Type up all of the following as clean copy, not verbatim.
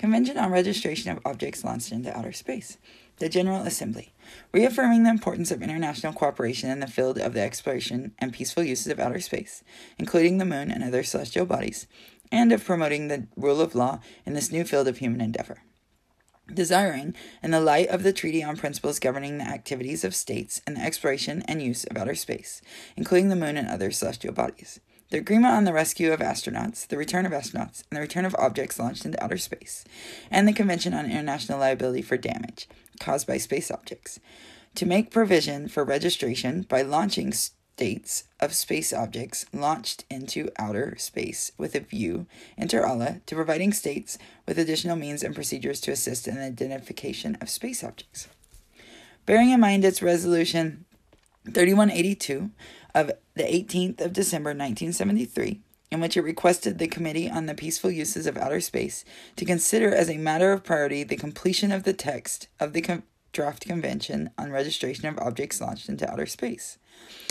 Convention on Registration of Objects Launched into Outer Space. The General Assembly, reaffirming the importance of international cooperation in the field of the exploration and peaceful uses of outer space, including the moon and other celestial bodies, and of promoting the rule of law in this new field of human endeavor. Desiring, in the light of the Treaty on Principles Governing the Activities of States and the Exploration and Use of Outer Space, including the moon and other celestial bodies, the agreement on the rescue of astronauts, the return of astronauts, and the return of objects launched into outer space, and the Convention on International Liability for Damage caused by space objects, to make provision for registration by launching states of space objects launched into outer space with a view, inter alia, to providing states with additional means and procedures to assist in the identification of space objects. Bearing in mind its resolution 3182 of the 18th of December 1973, in which it requested the Committee on the Peaceful Uses of Outer Space to consider as a matter of priority the completion of the text of the Draft Convention on Registration of Objects Launched into Outer Space.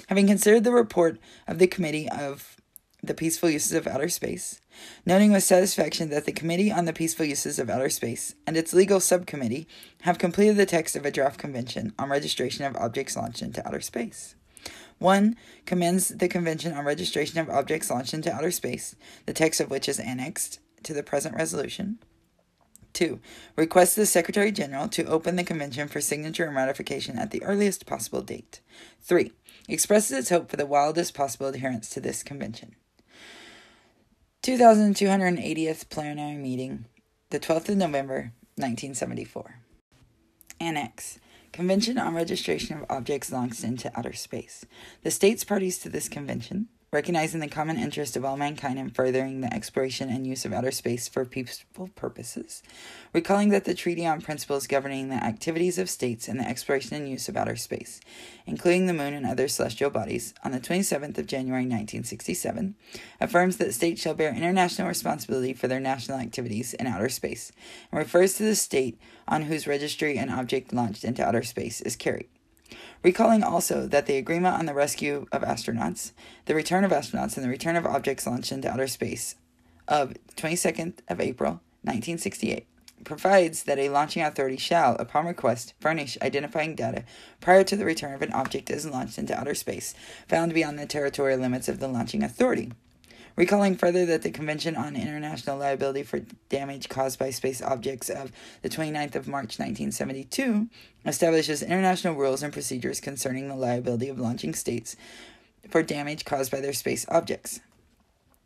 Having considered the report of the Committee of the Peaceful Uses of Outer Space, noting with satisfaction that the Committee on the Peaceful Uses of Outer Space and its legal subcommittee have completed the text of a draft convention on registration of objects launched into outer space. 1. Commends the Convention on Registration of Objects Launched into Outer Space, the text of which is annexed to the present resolution. 2. Requests the Secretary-General to open the Convention for signature and ratification at the earliest possible date. 3. Expresses its hope for the wildest possible adherence to this Convention. 2280th Plenary Meeting, the 12th of November, 1974. Annex. Convention on Registration of Objects Launched into Outer Space. The states parties to this convention, recognizing the common interest of all mankind in furthering the exploration and use of outer space for peaceful purposes, recalling that the Treaty on Principles Governing the Activities of States and the Exploration and Use of Outer Space, including the moon and other celestial bodies, on the 27th of January 1967, affirms that states shall bear international responsibility for their national activities in outer space, and refers to the state on whose registry an object launched into outer space is carried. Recalling also that the agreement on the rescue of astronauts, the return of astronauts, and the return of objects launched into outer space of 22nd of April, 1968, provides that a launching authority shall, upon request, furnish identifying data prior to the return of an object as launched into outer space found beyond the territorial limits of the launching authority. Recalling further that the Convention on International Liability for Damage Caused by Space Objects of the 29th of March 1972 establishes international rules and procedures concerning the liability of launching states for damage caused by their space objects.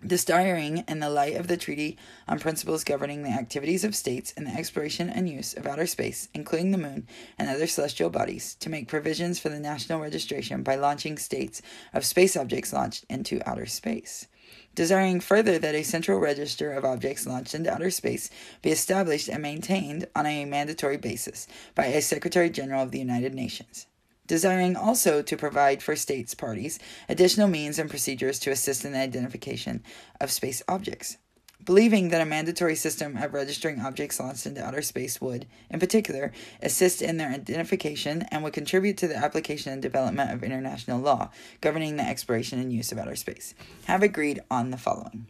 Desiring, in the light of the Treaty on Principles Governing the Activities of States and the Exploration and Use of Outer Space, including the moon and other celestial bodies, to make provisions for the national registration by launching states of space objects launched into outer space. Desiring further that a central register of objects launched into outer space be established and maintained on a mandatory basis by a Secretary-General of the United Nations. Desiring also to provide for states parties additional means and procedures to assist in the identification of space objects. Believing that a mandatory system of registering objects launched into outer space would, in particular, assist in their identification and would contribute to the application and development of international law governing the exploration and use of outer space, have agreed on the following.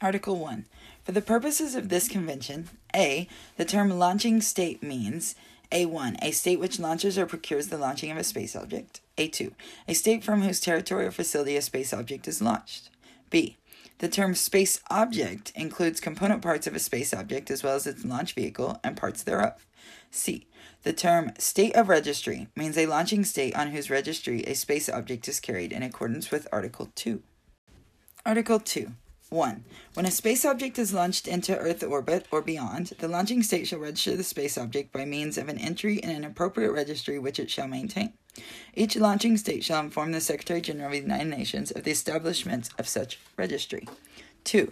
Article 1. For the purposes of this convention, A. The term launching state means A1. A state which launches or procures the launching of a space object. A2. A state from whose territory or facility a space object is launched. B. The term space object includes component parts of a space object as well as its launch vehicle and parts thereof. C. The term state of registry means a launching state on whose registry a space object is carried in accordance with Article 2. Article 2. 1. When a space object is launched into Earth orbit or beyond, the launching state shall register the space object by means of an entry in an appropriate registry which it shall maintain. Each launching state shall inform the Secretary-General of the United Nations of the establishment of such registry. 2.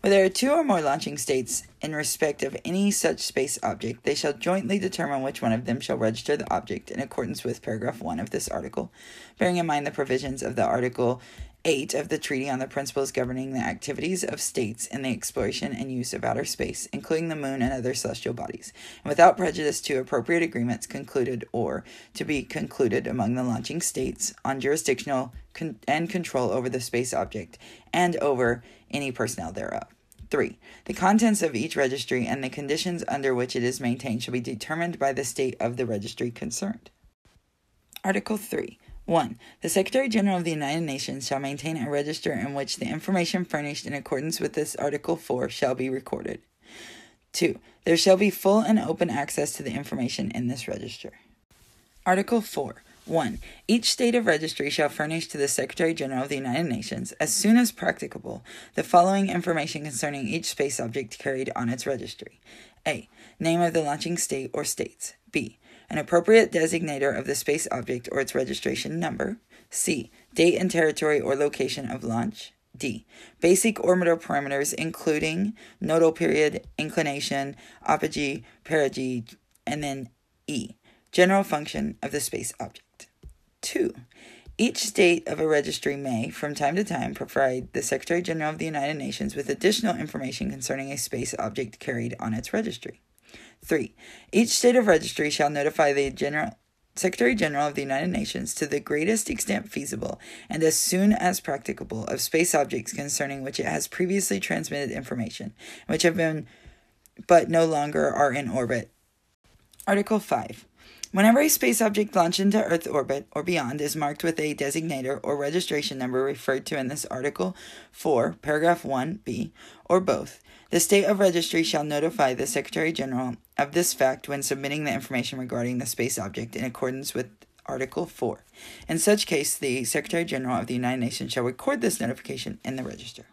Where there are two or more launching states in respect of any such space object, they shall jointly determine which one of them shall register the object in accordance with paragraph 1 of this article, bearing in mind the provisions of the Article 8 of the Treaty on the Principles Governing the Activities of States and the Exploration and Use of Outer Space, including the moon and other celestial bodies, and without prejudice to appropriate agreements concluded or to be concluded among the launching states on jurisdictional and control over the space object and over any personnel thereof. 3. The contents of each registry and the conditions under which it is maintained shall be determined by the state of the registry concerned. Article 3. 1. The Secretary-General of the United Nations shall maintain a register in which the information furnished in accordance with this Article 4 shall be recorded. 2. There shall be full and open access to the information in this register. Article 4. 1. Each state of registry shall furnish to the Secretary-General of the United Nations, as soon as practicable, the following information concerning each space object carried on its registry. A. Name of the launching state or states. B. An appropriate designator of the space object or its registration number. C. Date and territory or location of launch. D. Basic orbital parameters including nodal period, inclination, apogee, perigee, and then E. General function of the space object. 2. Each state of a registry may, from time to time, provide the Secretary-General of the United Nations with additional information concerning a space object carried on its registry. 3. Each state of registry shall notify the Secretary-General of the United Nations, to the greatest extent feasible and as soon as practicable, of space objects concerning which it has previously transmitted information, which have been but no longer are in orbit. Article 5. Whenever a space object launched into Earth orbit or beyond is marked with a designator or registration number referred to in this Article 4, paragraph 1b, or both, the state of registry shall notify the Secretary-General of this fact when submitting the information regarding the space object in accordance with Article 4. In such case, the Secretary-General of the United Nations shall record this notification in the register.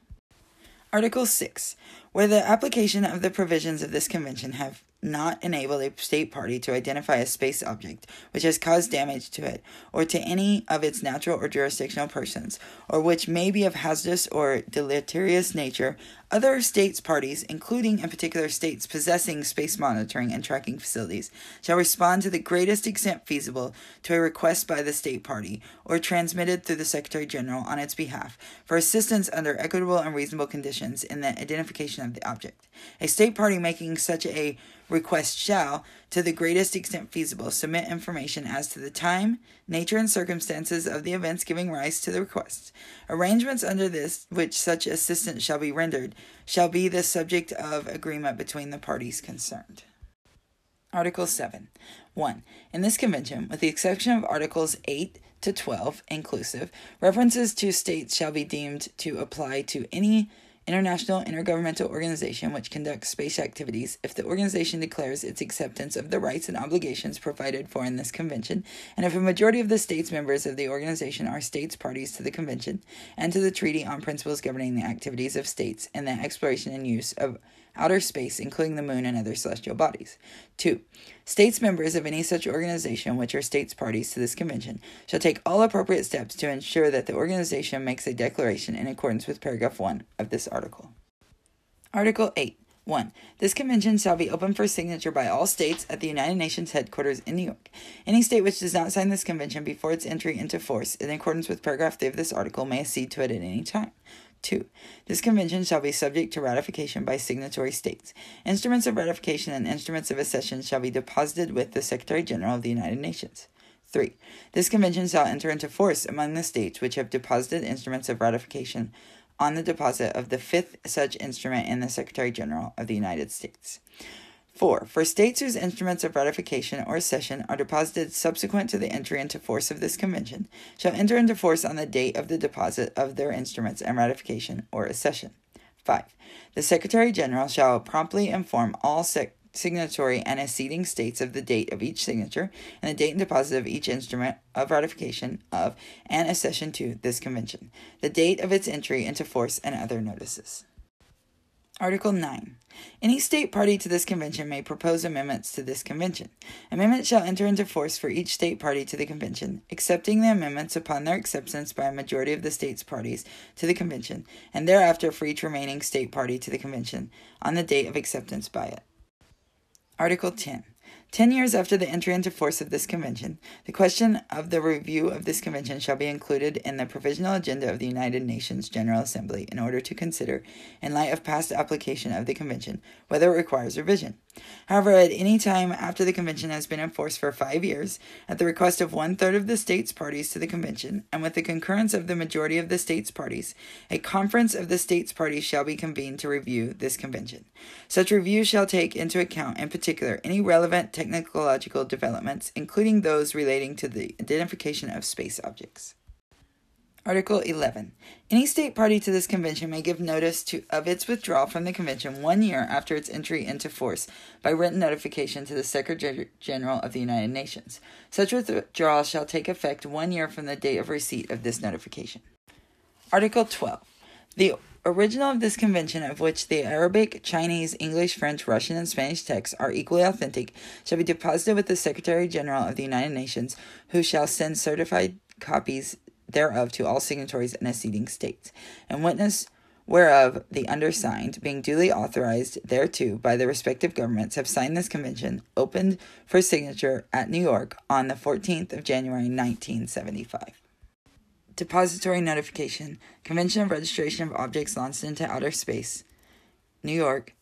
Article 6. Where the application of the provisions of this convention have not enabled a state party to identify a space object which has caused damage to it or to any of its natural or jurisdictional persons, or which may be of hazardous or deleterious nature, other states parties, including in particular states possessing space monitoring and tracking facilities, shall respond to the greatest extent feasible to a request by the state party or transmitted through the Secretary-General on its behalf for assistance under equitable and reasonable conditions in the identification of the object. A state party making such a request shall, to the greatest extent feasible, submit information as to the time, nature, and circumstances of the events giving rise to the request. Arrangements under this which such assistance shall be rendered shall be the subject of agreement between the parties concerned. Article 7. 1. In this convention, with the exception of Articles 8 to 12 inclusive, references to states shall be deemed to apply to any international intergovernmental organization which conducts space activities, if the organization declares its acceptance of the rights and obligations provided for in this convention, and if a majority of the states members of the organization are states parties to the convention and to the treaty on principles governing the activities of states and the exploration and use of outer space, including the moon and other celestial bodies. 2. States members of any such organization which are states parties to this convention shall take all appropriate steps to ensure that the organization makes a declaration in accordance with paragraph 1 of this article. Article 8. 1. This convention shall be open for signature by all states at the United Nations headquarters in New York. Any state which does not sign this convention before its entry into force, in accordance with paragraph 3 of this article, may accede to it at any time. 2. This convention shall be subject to ratification by signatory states. Instruments of ratification and instruments of accession shall be deposited with the Secretary-General of the United Nations. 3. This convention shall enter into force among the states which have deposited instruments of ratification on the deposit of the 5th such instrument in the Secretary-General of the United States. 4. For states whose instruments of ratification or accession are deposited subsequent to the entry into force of this convention, shall enter into force on the date of the deposit of their instruments and ratification or accession. 5. The Secretary-General shall promptly inform all signatory and acceding states of the date of each signature and the date and deposit of each instrument of ratification of and accession to this convention, the date of its entry into force, and other notices. Article 9. Any state party to this convention may propose amendments to this convention. Amendments shall enter into force for each state party to the convention, accepting the amendments upon their acceptance by a majority of the states parties to the convention, and thereafter for each remaining state party to the convention on the date of acceptance by it. Article 10. 10 years after the entry into force of this convention, the question of the review of this convention shall be included in the provisional agenda of the United Nations General Assembly in order to consider, in light of past application of the convention, whether it requires revision. However, at any time after the convention has been in force for 5 years, at the request of 1/3 of the states parties to the convention, and with the concurrence of the majority of the states parties, a conference of the states parties shall be convened to review this convention. Such review shall take into account, in particular, any relevant technological developments, including those relating to the identification of space objects. Article 11. Any state party to this convention may give notice of its withdrawal from the convention 1 year after its entry into force by written notification to the Secretary General of the United Nations. Such withdrawal shall take effect 1 year from the date of receipt of this notification. Article 12. The original of this convention, of which the Arabic, Chinese, English, French, Russian, and Spanish texts are equally authentic, shall be deposited with the Secretary General of the United Nations, who shall send certified copies thereof to all signatories and acceding states, and witness whereof the undersigned, being duly authorized thereto by the respective governments, have signed this convention, opened for signature at New York on the 14th of January, 1975. Depository Notification, Convention of Registration of Objects Launched into Outer Space, New York,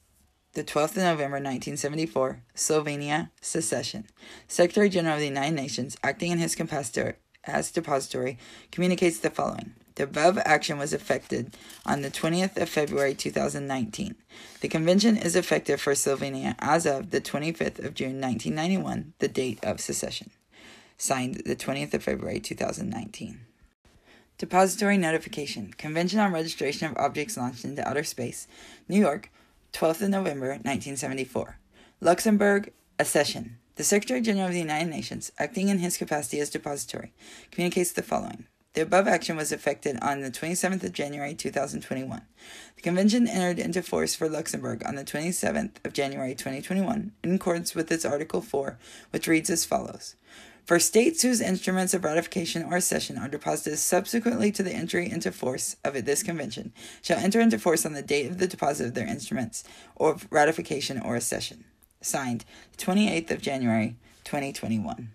the 12th of November, 1974, Slovenia, Secession. Secretary General of the United Nations, acting in his capacity as depository, communicates the following. The above action was effected on the 20th of February 2019. The convention is effective for Slovenia as of the 25th of June 1991, the date of secession. Signed the 20th of February 2019. Depository Notification, Convention on Registration of Objects Launched into Outer Space, New York, 12th of November 1974. Luxembourg, Accession. The Secretary General of the United Nations, acting in his capacity as depository, communicates the following. The above action was effected on the 27th of January 2021. The convention entered into force for Luxembourg on the 27th of January 2021, in accordance with its Article 4, which reads as follows. For states whose instruments of ratification or accession are deposited subsequently to the entry into force of this convention, shall enter into force on the date of the deposit of their instruments of ratification or accession. Signed, 28th of January, 2021.